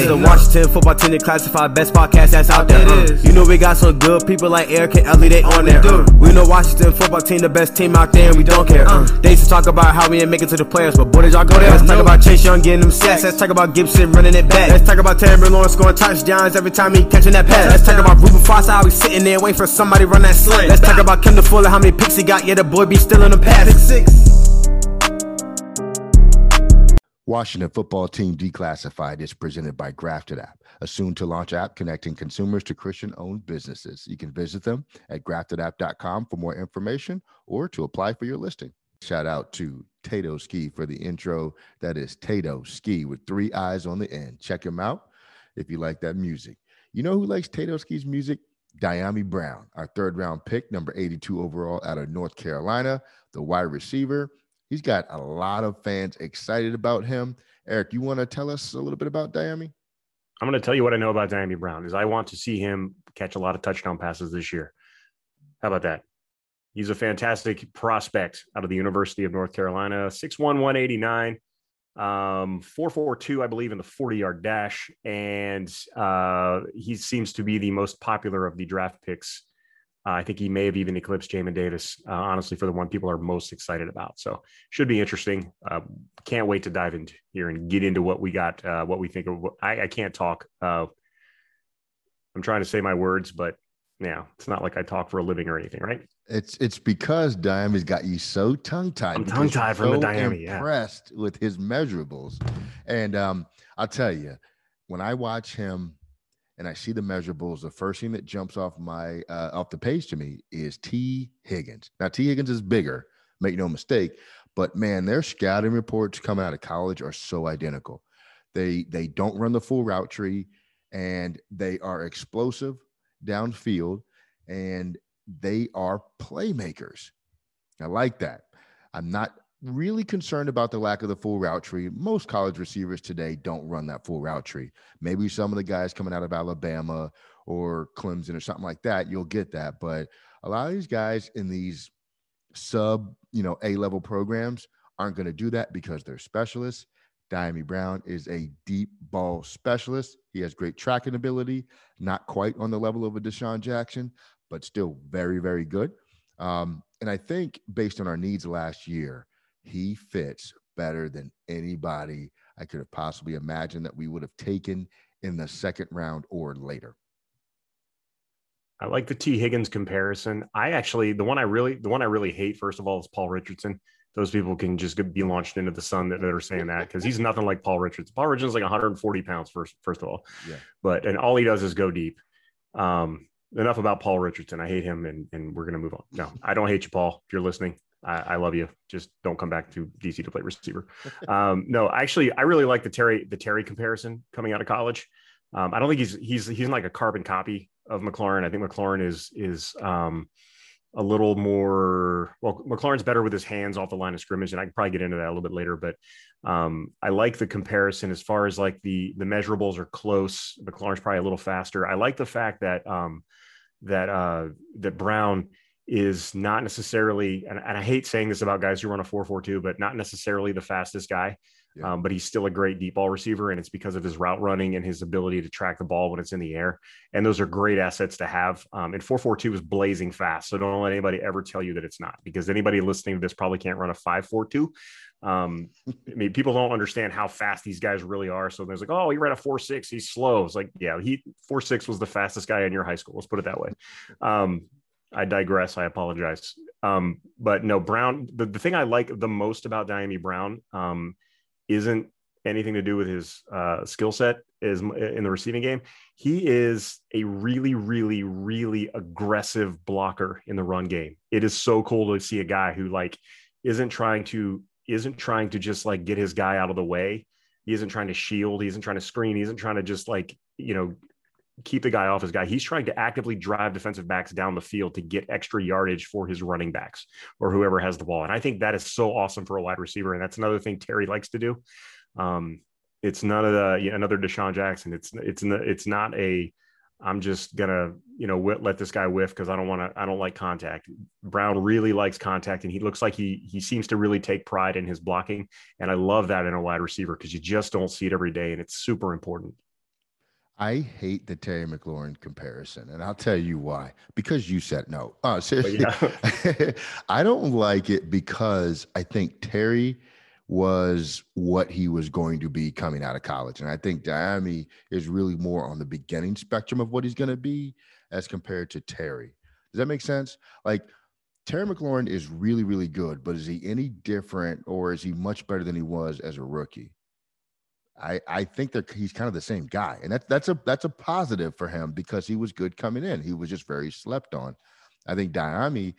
The Washington football team, classified best podcast that's out there. You know we got some good people like Eric and Ellie, they on there. We know Washington football team, the best team out there, and we don't care. They used to talk about how we didn't make it to the playoffs, but boy, did y'all go there. Let's talk about Chase Young getting them sacks. Let's talk about Gibson running it back. Let's talk about Terry McLaurin scoring touchdowns every time he catching that pass. Let's talk about Ruben Foster, how he's sitting there waiting for somebody to run that slant. Let's talk about Kendall Fuller, how many picks he got, yeah, the boy be still in the pass. Washington Football Team Declassified is presented by Grafted App, a soon-to-launch app connecting consumers to Christian-owned businesses. You can visit them at graftedapp.com for more information or to apply for your listing. Shout out to Tato Ski for the intro. That is Tato Ski with three eyes on the end. Check him out if you like that music. You know who likes Tato Ski's music? Dyami Brown, our third-round pick, number 82 overall out of North Carolina, the wide receiver. He's got a lot of fans excited about him. Eric, you want to tell us a little bit about Dyami? I'm going to tell you what I know about Dyami Brown is I want to see him catch a lot of touchdown passes this year. How about that? He's a fantastic prospect out of the University of North Carolina. 6'1", 189, 4.42, I believe, in the 40-yard dash. And he seems to be the most popular of the draft picks. I think he may have even eclipsed Jamin Davis, honestly, for the one people are most excited about. So should be interesting. Can't wait to dive into here and get into what we got, what we think of. I can't talk. I'm trying to say my words, but yeah, it's not like I talk for a living or anything, right? It's because Dyami's got you so tongue-tied. I'm tongue-tied from so the Dyami. Impressed with his measurables. And I'll tell you, when I watch him, and I see the measurables, the first thing that jumps off my off the page to me is T. Higgins. Now, T. Higgins is bigger, make no mistake, but man, their scouting reports coming out of college are so identical. They don't run the full route tree, and they are explosive downfield, and they are playmakers. I like that. I'm not really concerned about the lack of the full route tree. Most college receivers today don't run that full route tree. Maybe some of the guys coming out of Alabama or Clemson or something like that, you'll get that. But a lot of these guys in these sub, A-level programs aren't going to do that because they're specialists. Dyami Brown is a deep ball specialist. He has great tracking ability, not quite on the level of a Deshaun Jackson, but still very, very good. And I think based on our needs last year, he fits better than anybody I could have possibly imagined that we would have taken in the second round or later. I like the T. Higgins comparison. The one I really hate, first of all, is Paul Richardson. Those people can just be launched into the sun that are saying that, because he's nothing like Paul Richardson. Paul Richardson's like 140 pounds, first of all. Yeah. And all he does is go deep. Enough about Paul Richardson. I hate him, and we're going to move on. No, I don't hate you, Paul, if you're listening. I love you. Just don't come back to DC to play receiver. No, actually, I really like the Terry comparison coming out of college. I don't think he's like a carbon copy of McLaurin. I think McLaurin is a little more, well, McLaurin's better with his hands off the line of scrimmage, and I can probably get into that a little bit later. But I like the comparison as far as like the measurables are close. McLaurin's probably a little faster. I like the fact that that Brown is not necessarily, and I hate saying this about guys who run a 4.42, but not necessarily the fastest guy, yeah. But he's still a great deep ball receiver, and it's because of his route running and his ability to track the ball when it's in the air. And those are great assets to have. And 4.42 is blazing fast, so don't let anybody ever tell you that it's not, because anybody listening to this probably can't run a 5.42. I mean, people don't understand how fast these guys really are. So there's like, oh, he ran a 4.6, he's slow. It's like, yeah, 4.6 was the fastest guy in your high school. Let's put it that way. I digress. I apologize. But no, Brown, the thing I like the most about Dyami Brown isn't anything to do with his skill set is in the receiving game. He is a really, really, really aggressive blocker in the run game. It is so cool to see a guy who like isn't trying to just like get his guy out of the way. He isn't trying to shield. He isn't trying to screen. He isn't trying to just like, keep the guy off his guy. He's trying to actively drive defensive backs down the field to get extra yardage for his running backs or whoever has the ball. And I think that is so awesome for a wide receiver. And that's another thing Terry likes to do. It's none of another Deshaun Jackson. It's not a, I'm just gonna, let this guy whiff because I don't like contact. Brown really likes contact, and he looks like he seems to really take pride in his blocking. And I love that in a wide receiver, because you just don't see it every day. And it's super important. I hate the Terry McLaurin comparison, and I'll tell you why. Because you said no. Oh, seriously. Yeah. I don't like it because I think Terry was what he was going to be coming out of college. And I think Dyami is really more on the beginning spectrum of what he's going to be as compared to Terry. Does that make sense? Like, Terry McLaurin is really, really good, but is he any different, or is he much better than he was as a rookie? I think that he's kind of the same guy, and that's a positive for him because he was good coming in. He was just very slept on. I think Dyami,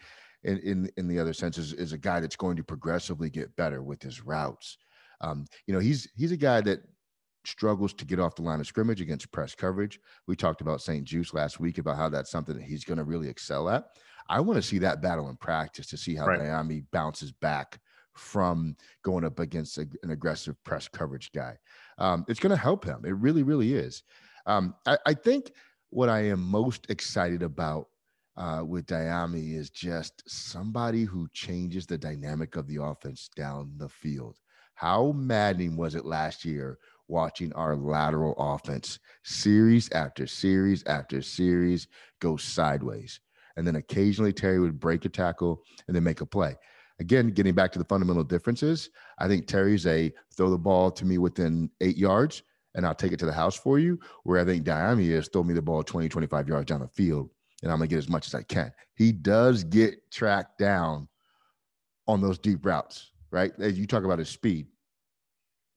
in the other sense, is a guy that's going to progressively get better with his routes. You know, he's a guy that struggles to get off the line of scrimmage against press coverage. We talked about St. Juice last week about how that's something that he's going to really excel at. I want to see that battle in practice to see how Dyami bounces back from going up against an aggressive press coverage guy. It's going to help him. It really, really is. I think what I am most excited about with Dyami is just somebody who changes the dynamic of the offense down the field. How maddening was it last year watching our lateral offense series after series after series go sideways? And then occasionally Terry would break a tackle and then make a play. Again, getting back to the fundamental differences, I think Terry's a throw the ball to me within 8 yards and I'll take it to the house for you, where I think Dyami is throw me the ball 20, 25 yards down the field and I'm going to get as much as I can. He does get tracked down on those deep routes, right? As you talk about his speed,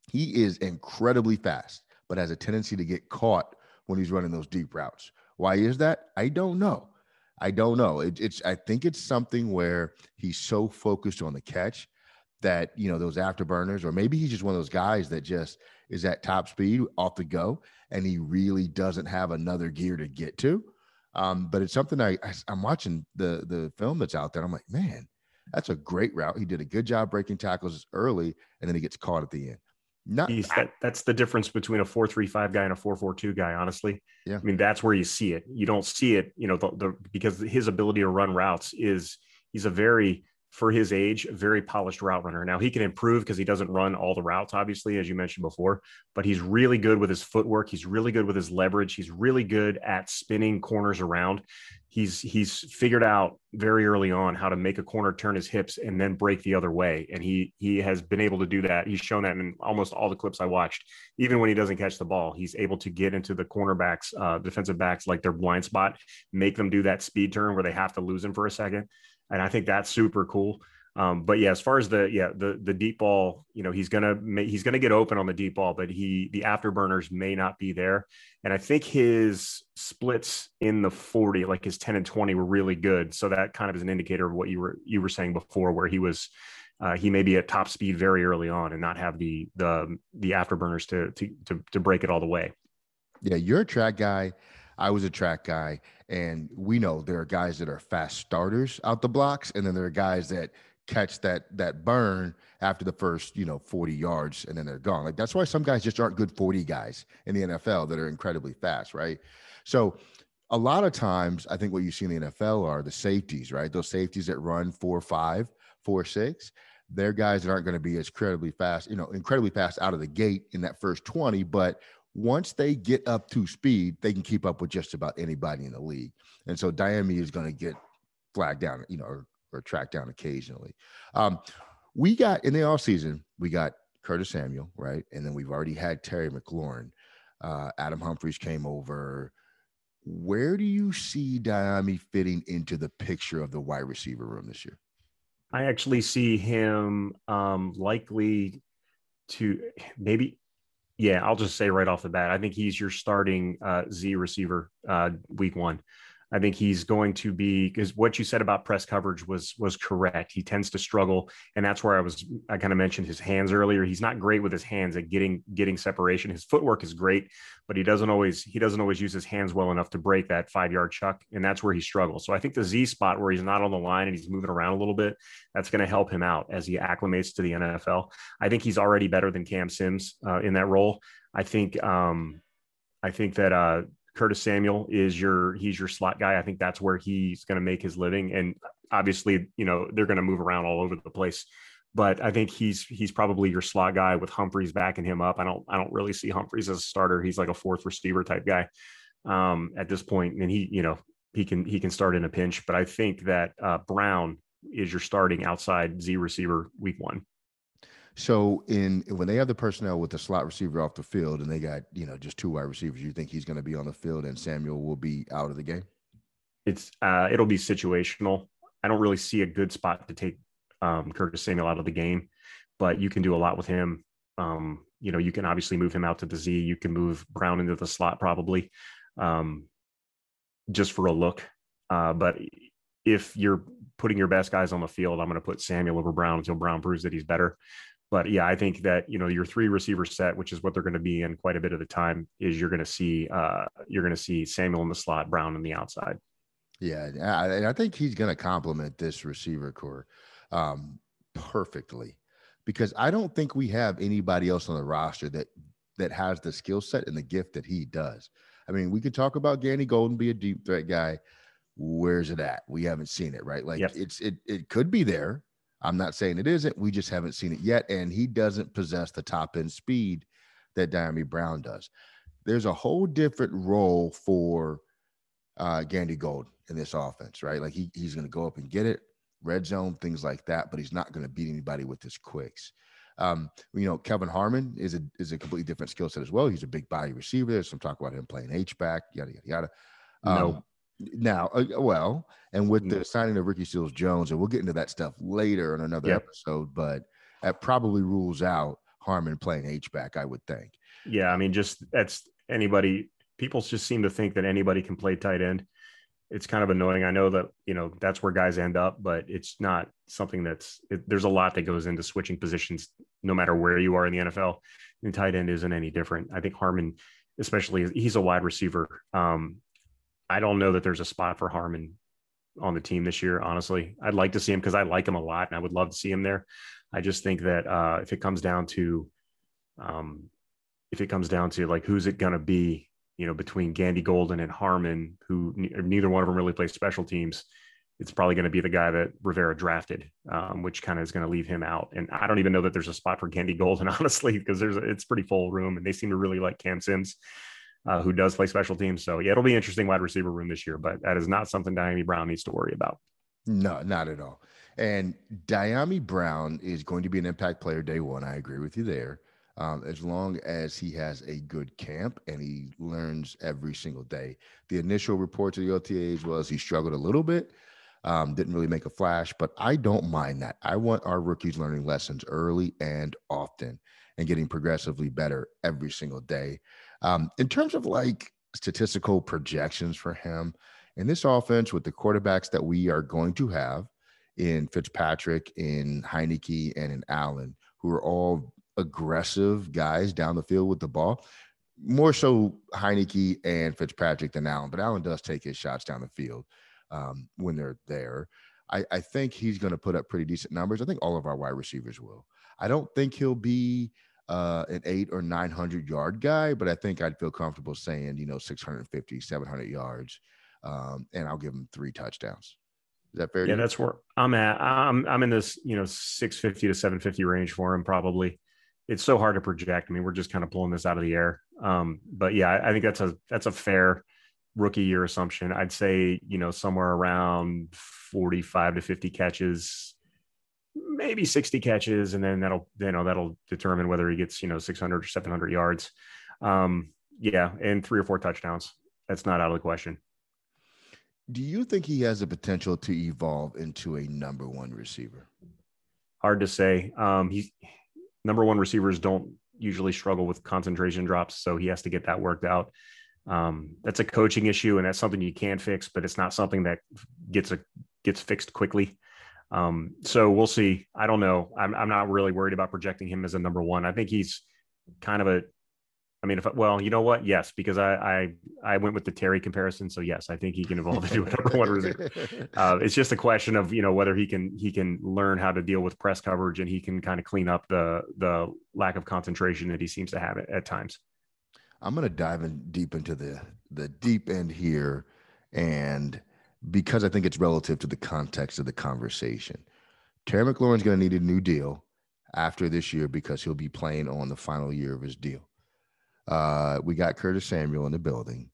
he is incredibly fast, but has a tendency to get caught when he's running those deep routes. Why is that? I don't know. I think it's something where he's so focused on the catch that, you know, those afterburners, or maybe he's just one of those guys that just is at top speed off the go and he really doesn't have another gear to get to. But it's something I'm watching the film that's out there. I'm like, man, that's a great route. He did a good job breaking tackles early and then he gets caught at the end. That's the difference between a 4-3-5 guy and a 4-4-2 guy, honestly. Yeah. I mean, that's where you see it. You don't see it, you know, because his ability to run routes is, he's a very, for his age, very polished route runner. Now he can improve because he doesn't run all the routes, obviously, as you mentioned before, but he's really good with his footwork. He's really good with his leverage. He's really good at spinning corners around. He's figured out very early on how to make a corner turn his hips and then break the other way. And he has been able to do that. He's shown that in almost all the clips I watched. Even when he doesn't catch the ball, he's able to get into the cornerbacks, defensive backs, like their blind spot, make them do that speed turn where they have to lose him for a second. And I think that's super cool. But yeah, as far as the deep ball, you know, he's gonna get open on the deep ball, but the afterburners may not be there. And I think his splits in the 40, like his 10 and 20, were really good. So that kind of is an indicator of what you were saying before, where he was he may be at top speed very early on and not have the afterburners to break it all the way. Yeah, you're a track guy. I was a track guy, and we know there are guys that are fast starters out the blocks, and then there are guys that catch that burn after the first, you know, 40 yards, and then they're gone. Like, that's why some guys just aren't good 40 guys in the NFL that are incredibly fast, right? So a lot of times I think what you see in the NFL are the safeties, right? Those safeties that run 4.5, 4.6. They're guys that aren't going to be as incredibly fast out of the gate in that first 20, but once they get up to speed, they can keep up with just about anybody in the league. And so Dyami is going to get flagged down, you know, or tracked down occasionally. We got, in the offseason, we got Curtis Samuel, right? And then we've already had Terry McLaurin. Adam Humphries came over. Where do you see Dyami fitting into the picture of the wide receiver room this year? I actually see him likely to maybe – yeah, I'll just say right off the bat, I think he's your starting Z receiver week one. I think he's going to be, because what you said about press coverage was correct. He tends to struggle, and that's where I kind of mentioned his hands earlier. He's not great with his hands at getting separation. His footwork is great, but he doesn't always use his hands well enough to break that 5-yard chuck, and that's where he struggles. So I think the Z spot, where he's not on the line and he's moving around a little bit, that's going to help him out as he acclimates to the NFL. I think he's already better than Cam Sims in that role. I think that Curtis Samuel he's your slot guy. I think that's where he's going to make his living. And obviously, you know, they're going to move around all over the place, but I think he's probably your slot guy with Humphries backing him up. I don't really see Humphries as a starter. He's like a fourth receiver type guy at this point. And he can start in a pinch, but I think that Brown is your starting outside Z receiver week one. So when they have the personnel with the slot receiver off the field and they got, just two wide receivers, you think he's going to be on the field and Samuel will be out of the game? It'll be situational. I don't really see a good spot to take Curtis Samuel out of the game, but you can do a lot with him. You can obviously move him out to the Z. You can move Brown into the slot probably just for a look. But if you're putting your best guys on the field, I'm going to put Samuel over Brown until Brown proves that he's better. But yeah, I think that, your three receiver set, which is what they're going to be in quite a bit of the time, is you're going to see Samuel in the slot, Brown on the outside. Yeah. And I think he's going to complement this receiver core perfectly, because I don't think we have anybody else on the roster that has the skill set and the gift that he does. I mean, we could talk about Gandy Golden, be a deep threat guy. Where's it at? We haven't seen it, right? Like yep. It could be there. I'm not saying it isn't. We just haven't seen it yet. And he doesn't possess the top end speed that Dyami Brown does. There's a whole different role for Gandy Golden in this offense, right? Like he's going to go up and get it, red zone, things like that, but he's not going to beat anybody with his quicks. Kevin Harmon is a completely different skill set as well. He's a big body receiver. There's some talk about him playing H-back, yada, yada, yada. No. The signing of Ricky Seals Jones, and we'll get into that stuff later in another episode, but that probably rules out Harmon playing H-back, I would think. Yeah, I mean, people just seem to think that anybody can play tight end. It's kind of annoying. I know that, that's where guys end up, but it's not something there's a lot that goes into switching positions no matter where you are in the NFL, and tight end isn't any different. I think Harmon, especially, he's a wide receiver. I don't know that there's a spot for Harmon on the team this year, honestly. I'd like to see him because I like him a lot and I would love to see him there. I just think that if it comes down to like, who's it going to be, between Gandy Golden and Harmon, who neither one of them really plays special teams, it's probably going to be the guy that Rivera drafted, which kind of is going to leave him out. And I don't even know that there's a spot for Gandy Golden, honestly, because it's pretty full room and they seem to really like Cam Sims, who does play special teams. So yeah, it'll be interesting wide receiver room this year, but that is not something Dyami Brown needs to worry about. No, not at all. And Dyami Brown is going to be an impact player day one. I agree with you there. As long as he has a good camp and he learns every single day. The initial report to the OTAs was he struggled a little bit, didn't really make a flash, but I don't mind that. I want our rookies learning lessons early and often and getting progressively better every single day. In terms of like statistical projections for him in this offense with the quarterbacks that we are going to have in Fitzpatrick, in Heineke, and in Allen, who are all aggressive guys down the field with the ball, more so Heineke and Fitzpatrick than Allen, but Allen does take his shots down the field when they're there. I think he's going to put up pretty decent numbers. I think all of our wide receivers will. I don't think he'll be an 800 or 900 yard guy, but I think I'd feel comfortable saying, 650, 700 yards, and I'll give him 3 touchdowns. Is that fair? Yeah, that's where I'm at. I'm in this, 650 to 750 range for him probably. It's so hard to project. I mean, we're just kind of pulling this out of the air. But yeah, I think that's a fair rookie year assumption. I'd say, somewhere around 45 to 50 catches, maybe 60 catches. And then that'll determine whether he gets, 600 or 700 yards. And 3 or 4 touchdowns. That's not out of the question. Do you think he has the potential to evolve into a number one receiver? Hard to say. Number one receivers don't usually struggle with concentration drops, so he has to get that worked out. That's a coaching issue, and that's something you can fix, but it's not something that gets fixed quickly. So we'll see. I don't know. I'm not really worried about projecting him as a number one. I think he's kind of yes, because I went with the Terry comparison. So yes, I think he can evolve into a number one receiver. It's just a question of, whether he can learn how to deal with press coverage and he can kind of clean up the lack of concentration that he seems to have at times. I'm going to dive in deep into the deep end here. And because I think it's relative to the context of the conversation, Terry McLaurin's going to need a new deal after this year because he'll be playing on the final year of his deal. We got Curtis Samuel in the building.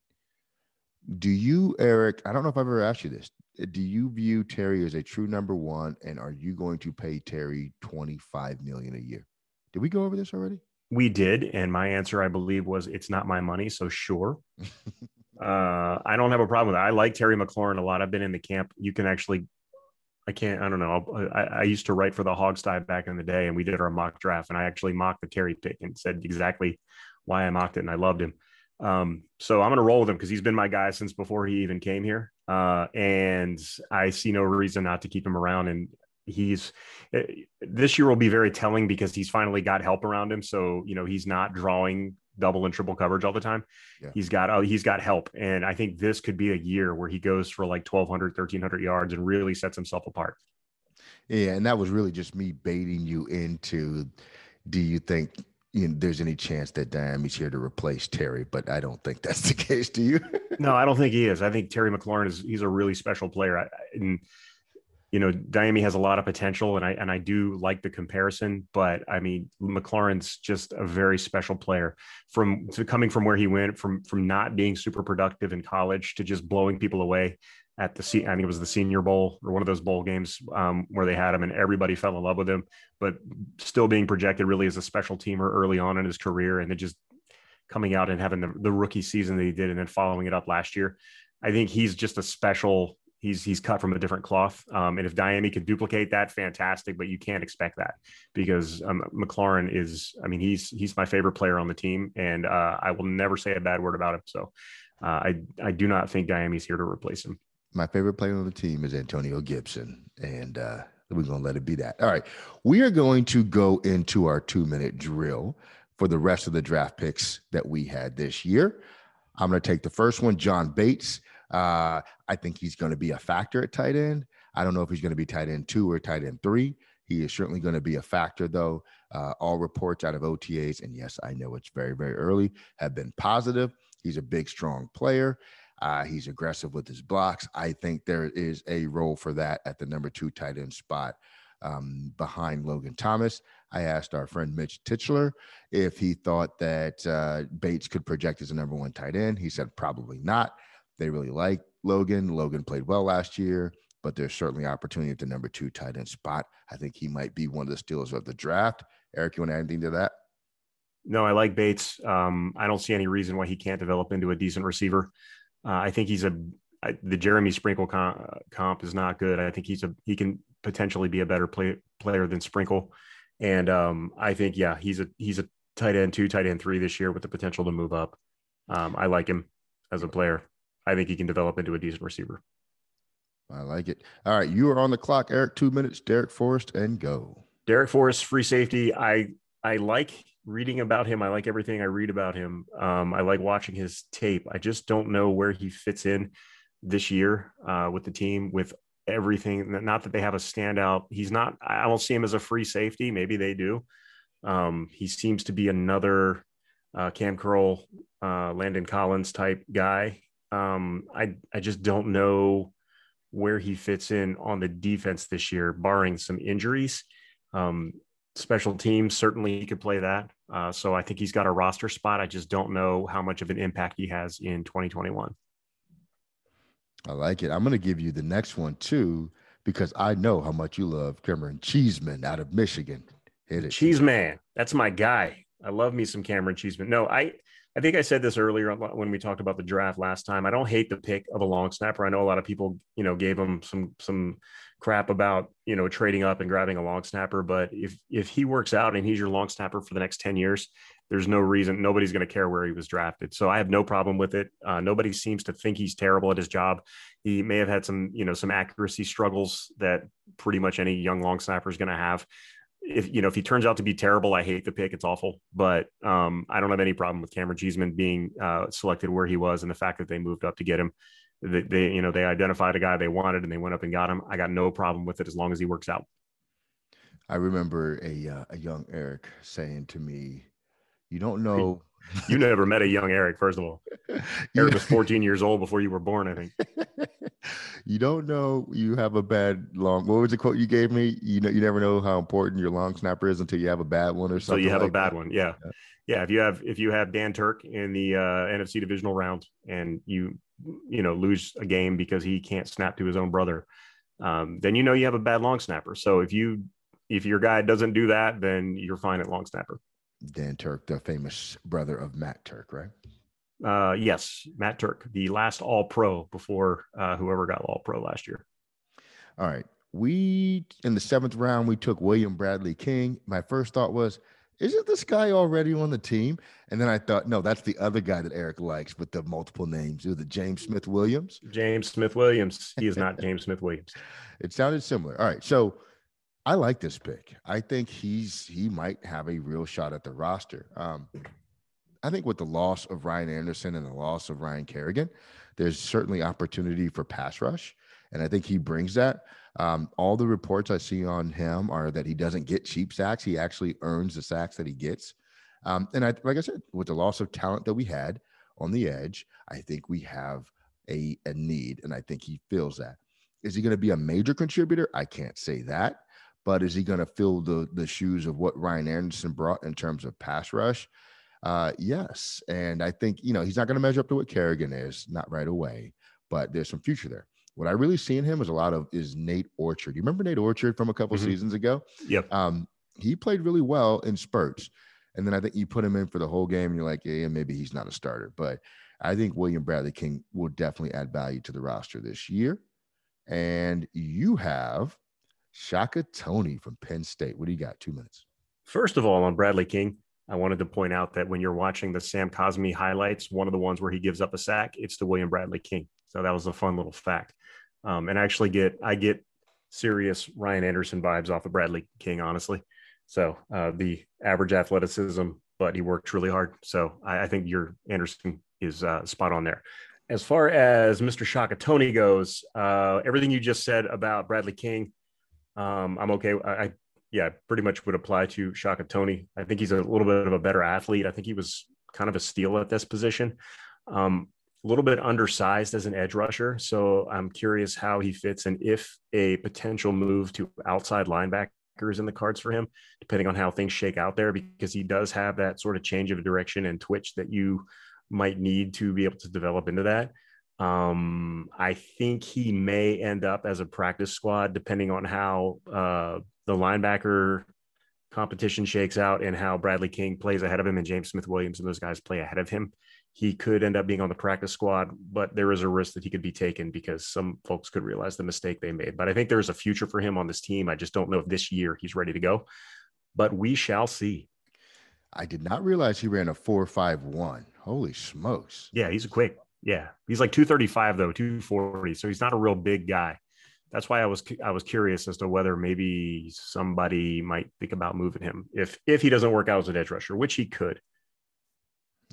Do you, Eric, I don't know if I've ever asked you this. Do you view Terry as a true number one, and are you going to pay Terry $25 million a year? Did we go over this already? We did, and my answer, I believe, was it's not my money, so sure. I don't have a problem with that. I like Terry McLaurin a lot. I've been in the camp. You can actually – I don't know. I used to write for the Hogstye back in the day, and we did our mock draft, and I actually mocked the Terry pick and said exactly why I mocked it, and I loved him. So I'm going to roll with him because he's been my guy since before he even came here. And I see no reason not to keep him around. And he's, this year will be very telling because he's finally got help around him. So, you know, he's not drawing double and triple coverage all the time. Yeah. He's got help. And I think this could be a year where he goes for like 1,200, 1,300 yards and really sets himself apart. Yeah. And that was really just me baiting you into, do you think, you know, there's any chance that Dyami's here to replace Terry, but I don't think that's the case. Do you? No, I don't think he is. I think Terry McLaurin he's a really special player. And, you know, Dyami has a lot of potential, and I do like the comparison, but I mean, McLaurin's just a very special player coming from where he went from not being super productive in college to just blowing people away at I think it was the Senior Bowl or one of those bowl games where they had him and everybody fell in love with him, but still being projected really as a special teamer early on in his career. And then just coming out and having the rookie season that he did and then following it up last year. I think he's just a special, he's cut from a different cloth. And if Dyami could duplicate that, fantastic, but you can't expect that because McLaurin is, I mean, he's my favorite player on the team, and I will never say a bad word about him. So I do not think Dyami's here to replace him. My favorite player on the team is Antonio Gibson, and we're going to let it be that. All right, we are going to go into our 2-minute drill for the rest of the draft picks that we had this year. I'm going to take the first one, John Bates. I think he's going to be a factor at tight end. I don't know if he's going to be tight end 2 or tight end 3. He is certainly going to be a factor, though. All reports out of OTAs, and yes, I know it's very, very early, have been positive. He's a big, strong player. He's aggressive with his blocks. I think there is a role for that at the number 2 tight end spot behind Logan Thomas. I asked our friend Mitch Titcheler if he thought that Bates could project as a number 1 tight end. He said probably not. They really like Logan. Logan played well last year, but there's certainly opportunity at the number 2 tight end spot. I think he might be one of the steals of the draft. Eric, you want to add anything to that? No, I like Bates. I don't see any reason why he can't develop into a decent receiver. I think the Jeremy Sprinkle comp is not good. I think he can potentially be a better player than Sprinkle. And I think, yeah, he's a tight end 2, tight end 3 this year with the potential to move up. I like him as a player. I think he can develop into a decent receiver. I like it. All right. You are on the clock, Eric, 2 minutes, Derek Forrest, and go. Derek Forrest, free safety. I like reading about him. I like everything I read about him. I like watching his tape. I just don't know where he fits in this year with the team, with everything. Not that they have a standout. I don't see him as a free safety. Maybe they do. He seems to be another Cam Curl, Landon Collins type guy. I just don't know where he fits in on the defense this year, barring some injuries. Special teams, certainly he could play that. So I think he's got a roster spot. I just don't know how much of an impact he has in 2021. I like it. I'm going to give you the next one too, because I know how much you love Cameron Cheeseman out of Michigan. Hit it. Cheeseman. That's my guy. I love me some Cameron Cheeseman. No, I think I said this earlier when we talked about the draft last time. I don't hate the pick of a long snapper. I know a lot of people, you know, gave him some crap about, you know, trading up and grabbing a long snapper. But if he works out and he's your long snapper for the next 10 years, there's no reason nobody's going to care where he was drafted. So I have no problem with it. Nobody seems to think he's terrible at his job. He may have had some accuracy struggles that pretty much any young long snapper is going to have. If he turns out to be terrible, I hate the pick. It's awful, but I don't have any problem with Cameron Cheeseman being selected where he was, and the fact that they moved up to get him. They identified a guy they wanted and they went up and got him. I got no problem with it as long as he works out. I remember a young Eric saying to me, "You don't know." You never met a young Eric, first of all. Eric was 14 years old before you were born, I think. You don't know you have a bad long. What was the quote you gave me? You know, you never know how important your long snapper is until you have a bad one or something. So you have like a bad one. Yeah. Yeah. If you have Dan Turk in the NFC divisional round and you lose a game because he can't snap to his own brother, then, you have a bad long snapper. So if your guy doesn't do that, then you're fine at long snapper. Dan Turk, the famous brother of Matt Turk, right? Yes, Matt Turk, the last All-Pro before whoever got All-Pro last year. All right. In the seventh round, we took William Bradley-King. My first thought was, isn't this guy already on the team? And then I thought, no, that's the other guy that Eric likes with the multiple names. It was James Smith-Williams. James Smith-Williams. He is not James Smith-Williams. It sounded similar. All right. So I like this pick. I think he might have a real shot at the roster. I think with the loss of Ryan Anderson and the loss of Ryan Kerrigan, there's certainly opportunity for pass rush. And I think he brings that. All the reports I see on him are that he doesn't get cheap sacks. He actually earns the sacks that he gets. And like I said, with the loss of talent that we had on the edge, I think we have a need. And I think he feels that. Is he going to be a major contributor? I can't say that. But is he going to fill the shoes of what Ryan Anderson brought in terms of pass rush? Yes. And I think, he's not going to measure up to what Kerrigan is, not right away, but there's some future there. What I really see in him is is Nate Orchard. You remember Nate Orchard from a couple seasons ago? Yep. He played really well in spurts. And then I think you put him in for the whole game and you're like, yeah, maybe he's not a starter, but I think William Bradley-King will definitely add value to the roster this year. And you have Shaka Toney from Penn State. What do you got? 2 minutes. First of all, on Bradley-King, I wanted to point out that when you're watching the Sam Cosmi highlights, one of the ones where he gives up a sack, it's to William Bradley-King. So that was a fun little fact. And I actually get serious Ryan Anderson vibes off of Bradley-King, honestly. So the average athleticism, but he worked really hard. So I think your Anderson is spot on there. As far as Mr. Shaka Toney goes, everything you just said about Bradley-King, I'm okay. Yeah, pretty much would apply to Shaka Toney. I think he's a little bit of a better athlete. I think he was kind of a steal at this position. A little bit undersized as an edge rusher. So I'm curious how he fits and if a potential move to outside linebacker is in the cards for him, depending on how things shake out there, because he does have that sort of change of direction and twitch that you might need to be able to develop into that. I think he may end up as a practice squad, depending on how the linebacker competition shakes out and how Bradley-King plays ahead of him and James Smith-Williams and those guys play ahead of him. He could end up being on the practice squad, but there is a risk that he could be taken because some folks could realize the mistake they made. But I think there's a future for him on this team. I just don't know if this year he's ready to go, but we shall see. I did not realize he ran a 4.51. Holy smokes. Yeah, he's quick. Yeah. He's like 235 though, 240. So he's not a real big guy. That's why I was curious as to whether maybe somebody might think about moving him if he doesn't work out as an edge rusher, which he could.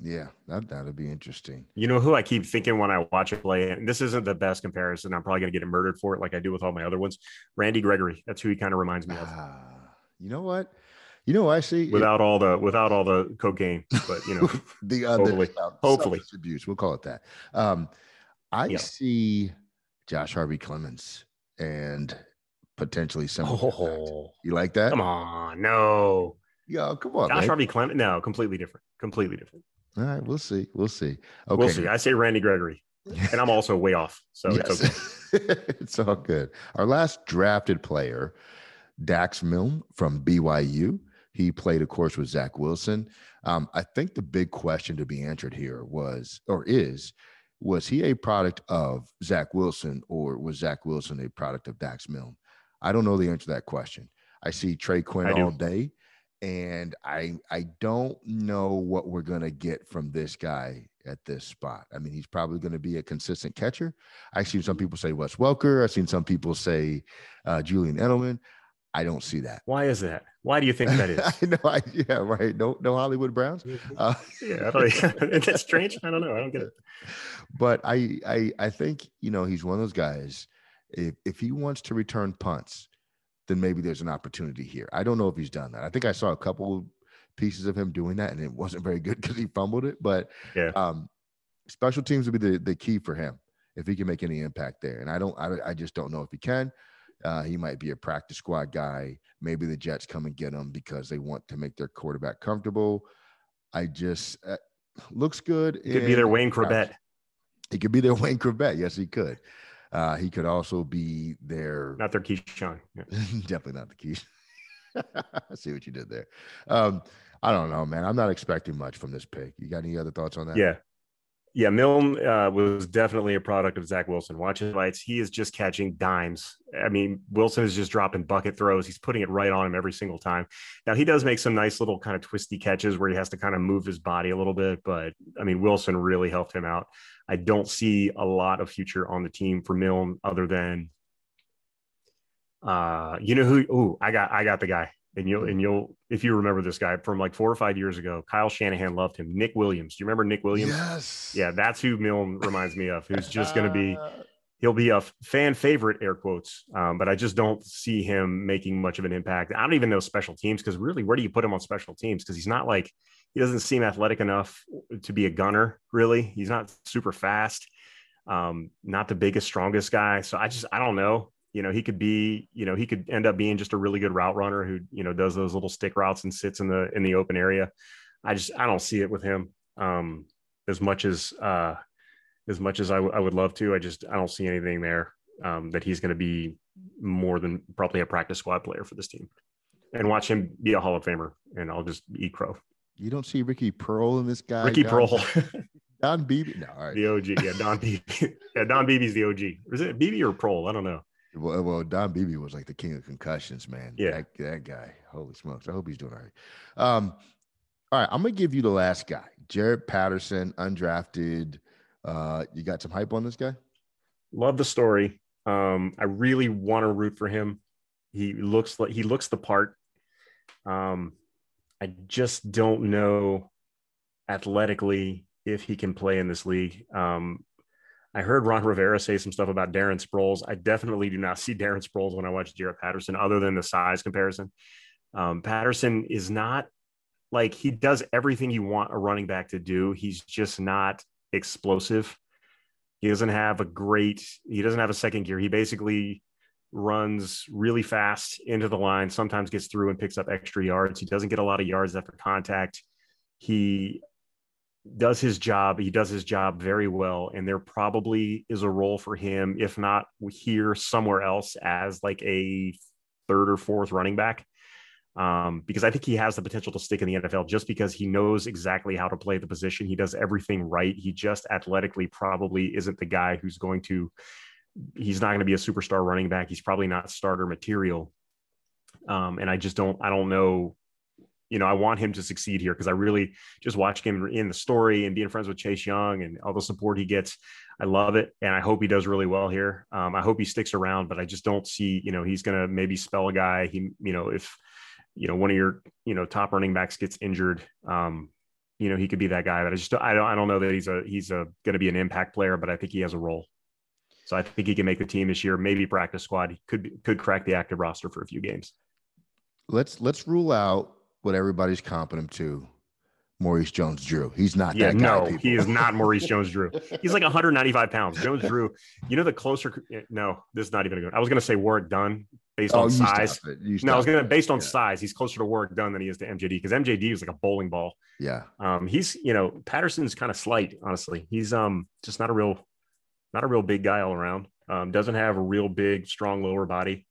Yeah, that'd be interesting. You know who I keep thinking when I watch him play, and this isn't the best comparison. I'm probably going to get murdered for it like I do with all my other ones. Randy Gregory. That's who he kind of reminds me of. You know what? You know, I see without all the cocaine, but the other hopefully abuse. We'll call it that. I see Josh Harvey Clemens and potentially some. Oh, you like that? Come on, no. Yeah, come on. Josh Harvey Clemens, no, completely different. All right, we'll see. Okay, we'll see. I say Randy Gregory, and I'm also way off, so yes. It's okay. It's all good. Our last drafted player, Dax Milne from BYU. He played, of course, with Zach Wilson. I think the big question to be answered here was he a product of Zach Wilson or was Zach Wilson a product of Dax Milne? I don't know the answer to that question. I see Trey Quinn all day, and I don't know what we're going to get from this guy at this spot. I mean, he's probably going to be a consistent catcher. I've seen some people say Wes Welker. I've seen some people say Julian Edelman. I don't see that. Why is that? Why do you think that is? I know. Yeah, right. No Hollywood Browns. Yeah, is that strange? I don't know. I don't get it. But I think, he's one of those guys. If he wants to return punts, then maybe there's an opportunity here. I don't know if he's done that. I think I saw a couple pieces of him doing that, and it wasn't very good because he fumbled it. But yeah, special teams would be the key for him. if he can make any impact there. And I just don't know if he can. He might be a practice squad guy. Maybe the Jets come and get him because they want to make their quarterback comfortable. I just looks good. It could be their Wayne Corbett. He could be their Wayne Corbett. Yes, he could. He could also be their – not their Keyshawn. Yeah. Definitely not the Keyshawn. I see what you did there. I don't know, man. I'm not expecting much from this pick. You got any other thoughts on that? Yeah. Yeah, Milne was definitely a product of Zach Wilson. Watch his lights. He is just catching dimes. I mean, Wilson is just dropping bucket throws. He's putting it right on him every single time. Now, he does make some nice little kind of twisty catches where he has to kind of move his body a little bit. But, I mean, Wilson really helped him out. I don't see a lot of future on the team for Milne other than, you know who? Ooh, I got the guy. And you'll, if you remember this guy from like 4 or 5 years ago, Kyle Shanahan loved him. Nick Williams. Do you remember Nick Williams? Yes. Yeah. That's who Milne reminds me of. Who's just going to be, he'll be a fan favorite, air quotes. But I just don't see him making much of an impact. I don't even know special teams. Cause really, where do you put him on special teams? Cause he's not like, he doesn't seem athletic enough to be a gunner. Really. He's not super fast. Not the biggest, strongest guy. So I don't know. You know, he could be, you know, he could end up being just a really good route runner who, you know, does those little stick routes and sits in the open area. I don't see it with him as much as I would love to. I don't see anything there that he's going to be more than probably a practice squad player for this team, and watch him be a Hall of Famer. And I'll just eat crow. You don't see Ricky Pearl in this guy. Ricky Pearl. Don Beebe. No, all right. The OG. Yeah. Don Beebe. Yeah. Don Beebe's the OG. Is it Beebe or Pearl? I don't know. Well, Don Beebe was like the king of concussions, man. Yeah. That guy. Holy smokes. I hope he's doing all right. All right. I'm going to give you the last guy, Jaret Patterson, undrafted. You got some hype on this guy? Love the story. I really want to root for him. He looks the part. I just don't know athletically if he can play in this league. I heard Ron Rivera say some stuff about Darren Sproles. I definitely do not see Darren Sproles when I watch Jaret Patterson, other than the size comparison. Patterson is not like, he does everything you want a running back to do. He's just not explosive. He doesn't have a second gear. He basically runs really fast into the line, sometimes gets through and picks up extra yards. He doesn't get a lot of yards after contact. He does his job. He does his job very well. And there probably is a role for him, if not here, somewhere else, as like a third or fourth running back. Because I think he has the potential to stick in the NFL just because he knows exactly how to play the position. He does everything right. He just athletically probably isn't the guy who's going to, he's not going to be a superstar running back. He's probably not starter material. And I don't know. You know, I want him to succeed here because I really just watched him in the story and being friends with Chase Young and all the support he gets. I love it. And I hope he does really well here. I hope he sticks around, but I just don't see, you know, he's going to maybe spell a guy. He, you know, if, you know, one of your, you know, top running backs gets injured, you know, he could be that guy, but I don't know that he's going to be an impact player, but I think he has a role. So I think he can make the team this year, maybe practice squad. He could crack the active roster for a few games. Let's rule out what everybody's comping him to, Maurice Jones Drew. He's not that guy. No, people. He is not Maurice Jones Drew. He's like 195 pounds. Jones Drew, you know, the closer – no, this is not even a good – I was going to say Warwick Dunn based on size. No, I was going to – based on size, he's closer to Warwick Dunn than he is to MJD because MJD is like a bowling ball. Yeah. He's – you know, Patterson's kind of slight, honestly. He's just not a real big guy all around. Doesn't have a real big, strong lower body.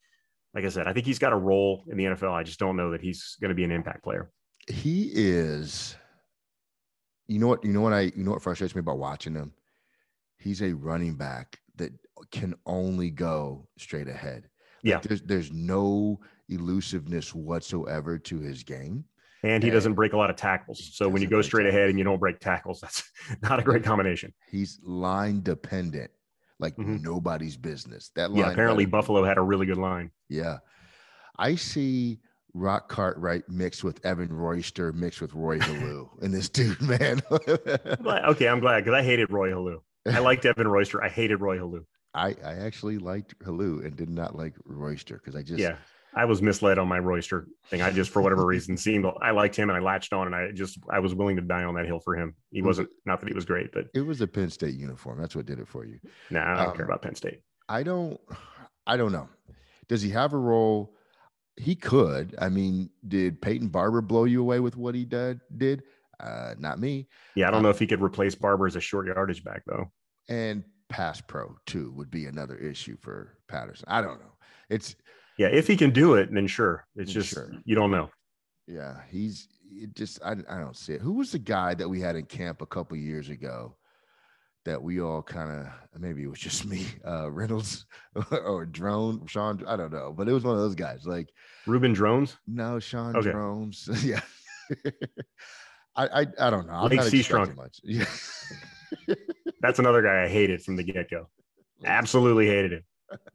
Like I said, I think he's got a role in the NFL. I just don't know that he's going to be an impact player. He is. You know what frustrates me about watching him? He's a running back that can only go straight ahead. Yeah. Like there's no elusiveness whatsoever to his game. And he doesn't break a lot of tackles. So when you go straight ahead and you don't break tackles, that's not a great combination. He's line dependent. Like nobody's business. That line. Yeah, apparently Buffalo had a really good line. Yeah. I see Rock Cartwright mixed with Evan Royster mixed with Roy Helu in this dude, man. Okay, I'm glad because I hated Roy Helu. I liked Evan Royster. I hated Roy Helu. I actually liked Helu and did not like Royster because I just I was misled on my Royster thing. I just, for whatever reason, I liked him and I latched on, and I was willing to die on that hill for him. He wasn't, not that he was great, but it was a Penn State uniform. That's what did it for you. Nah, I don't care about Penn State. I don't know. Does he have a role? He could. I mean, did Peyton Barber blow you away with what he did? Not me. Yeah. I don't know if he could replace Barber as a short yardage back though. And pass pro too would be another issue for Patterson. I don't know. It's, yeah, if he can do it, then sure. It's just, sure. You don't know. Yeah, I don't see it. Who was the guy that we had in camp a couple years ago that we all kind of, maybe it was just me, Reynolds or Drone, Sean, I don't know. But it was one of those guys like. Ruben Drones? No, Sean okay. Drones. Yeah. I don't know. I'm Lache Seastrunk. Yeah. That's another guy I hated from the get-go. Absolutely hated him.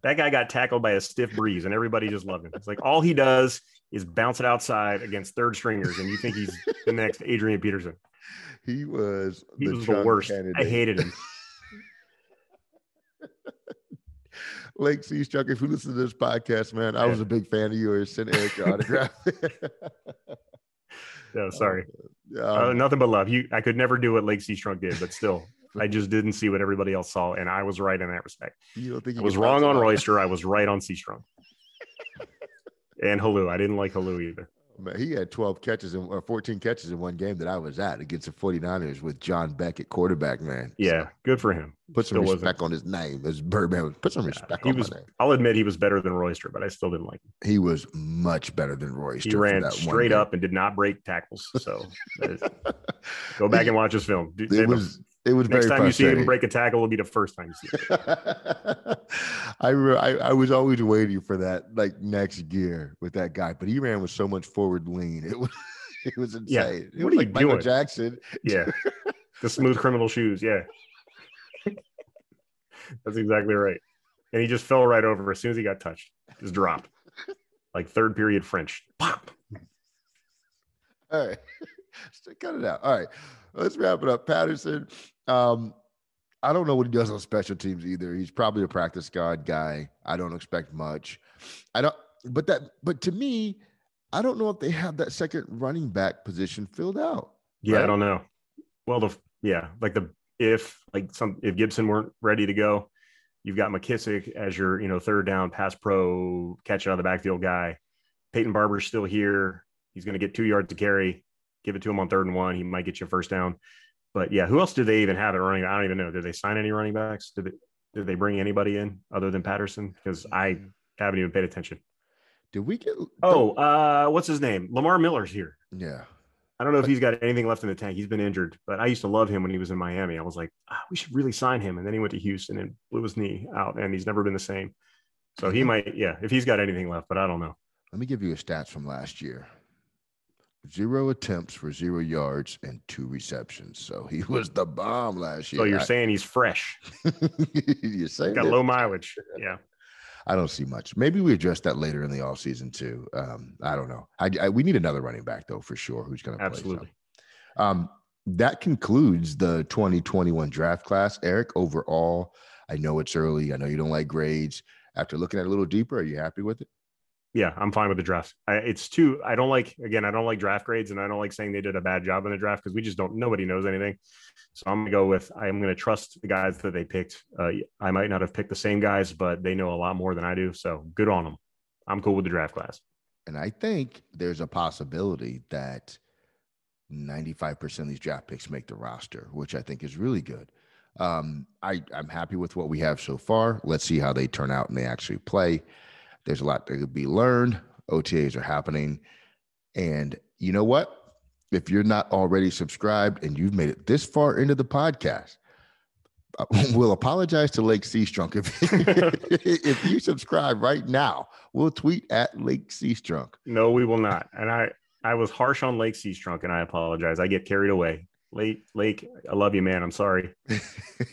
That guy got tackled by a stiff breeze and everybody just loved him. It's like all he does is bounce it outside against third stringers and you think he's the next Adrian Peterson. He was the worst candidate. I hated him. Lache Seastrunk, if you listen to this podcast, man, I was a big fan of yours. Send Eric your autograph. No, sorry. Nothing but love. I could never do what Lache Seastrunk did, but still. I just didn't see what everybody else saw, and I was right in that respect. You don't think I was wrong on Royster. I was right on Seastrunk. And Helu. I didn't like Helu either. He had 14 catches in one game that I was at against the 49ers with John Beck at quarterback, man. Yeah, so, good for him. Put some respect on his name. As Birdman, put some respect on his name. I'll admit he was better than Royster, but I still didn't like him. He was much better than Royster. He ran straight up and did not break tackles. So go back and watch his film. It was next time you see him break a tackle will be the first time you see it. I was always waiting for that, like next year with that guy, but he ran with so much forward lean. It was insane. Yeah. It was like Michael Jackson. Yeah. The smooth criminal shoes. Yeah. That's exactly right. And he just fell right over as soon as he got touched. Just dropped. Like third period French. Pop. All right. Cut it out. All right. Let's wrap it up. Patterson, I don't know what he does on special teams either. He's probably a practice squad guy. I don't expect much. But to me, I don't know if they have that second running back position filled out. Yeah, right? I don't know. Well, if Gibson weren't ready to go, you've got McKissic as your, third down pass pro catch out of the backfield guy. Peyton Barber's still here. He's going to get 2 yards to carry. Give it to him on 3rd and 1. He might get you a first down. But, yeah, who else do they even have at running? I don't even know. Did they sign any running backs? Did they bring anybody in other than Patterson? Because I haven't even paid attention. Did we get – what's his name? Lamar Miller's here. Yeah. I don't know if he's got anything left in the tank. He's been injured. But I used to love him when he was in Miami. I was like, we should really sign him. And then he went to Houston and blew his knee out, and he's never been the same. So he might – yeah, if he's got anything left, but I don't know. Let me give you a stats from last year. 0 attempts for 0 yards and 2 receptions. So he was the bomb last year. So you're saying he's fresh. You're saying got low mileage. Yeah. I don't see much. Maybe we address that later in the offseason too. I don't know. We need another running back though, for sure. Who's going to play? Absolutely. That concludes the 2021 draft class. Eric, overall, I know it's early. I know you don't like grades. After looking at it a little deeper, are you happy with it? Yeah, I'm fine with the draft. I don't like draft grades, and I don't like saying they did a bad job in the draft because we just don't, nobody knows anything. So I'm going to trust the guys that they picked. I might not have picked the same guys, but they know a lot more than I do. So good on them. I'm cool with the draft class. And I think there's a possibility that 95% of these draft picks make the roster, which I think is really good. I'm happy with what we have so far. Let's see how they turn out and they actually play. There's a lot that could be learned. OTAs are happening. And you know what? If you're not already subscribed and you've made it this far into the podcast, we'll apologize to Lache Seastrunk. If you subscribe right now, we'll tweet at Lache Seastrunk. No, we will not. And I was harsh on Lache Seastrunk, and I apologize. I get carried away. Lache, I love you, man. I'm sorry.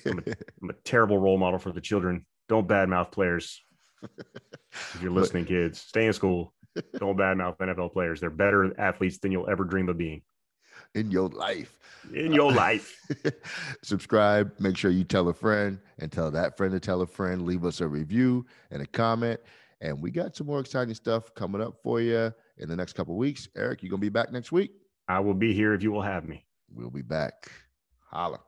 I'm a terrible role model for the children. Don't badmouth players. If you're listening, kids, stay in school. Don't badmouth NFL players. They're better athletes than you'll ever dream of being in your life. Subscribe. Make sure you tell a friend and tell that friend to tell a friend. Leave us a review and a comment. And we got some more exciting stuff coming up for you in the next couple of weeks. Eric, you going to be back next week? I will be here if you will have me. We'll be back. Holla.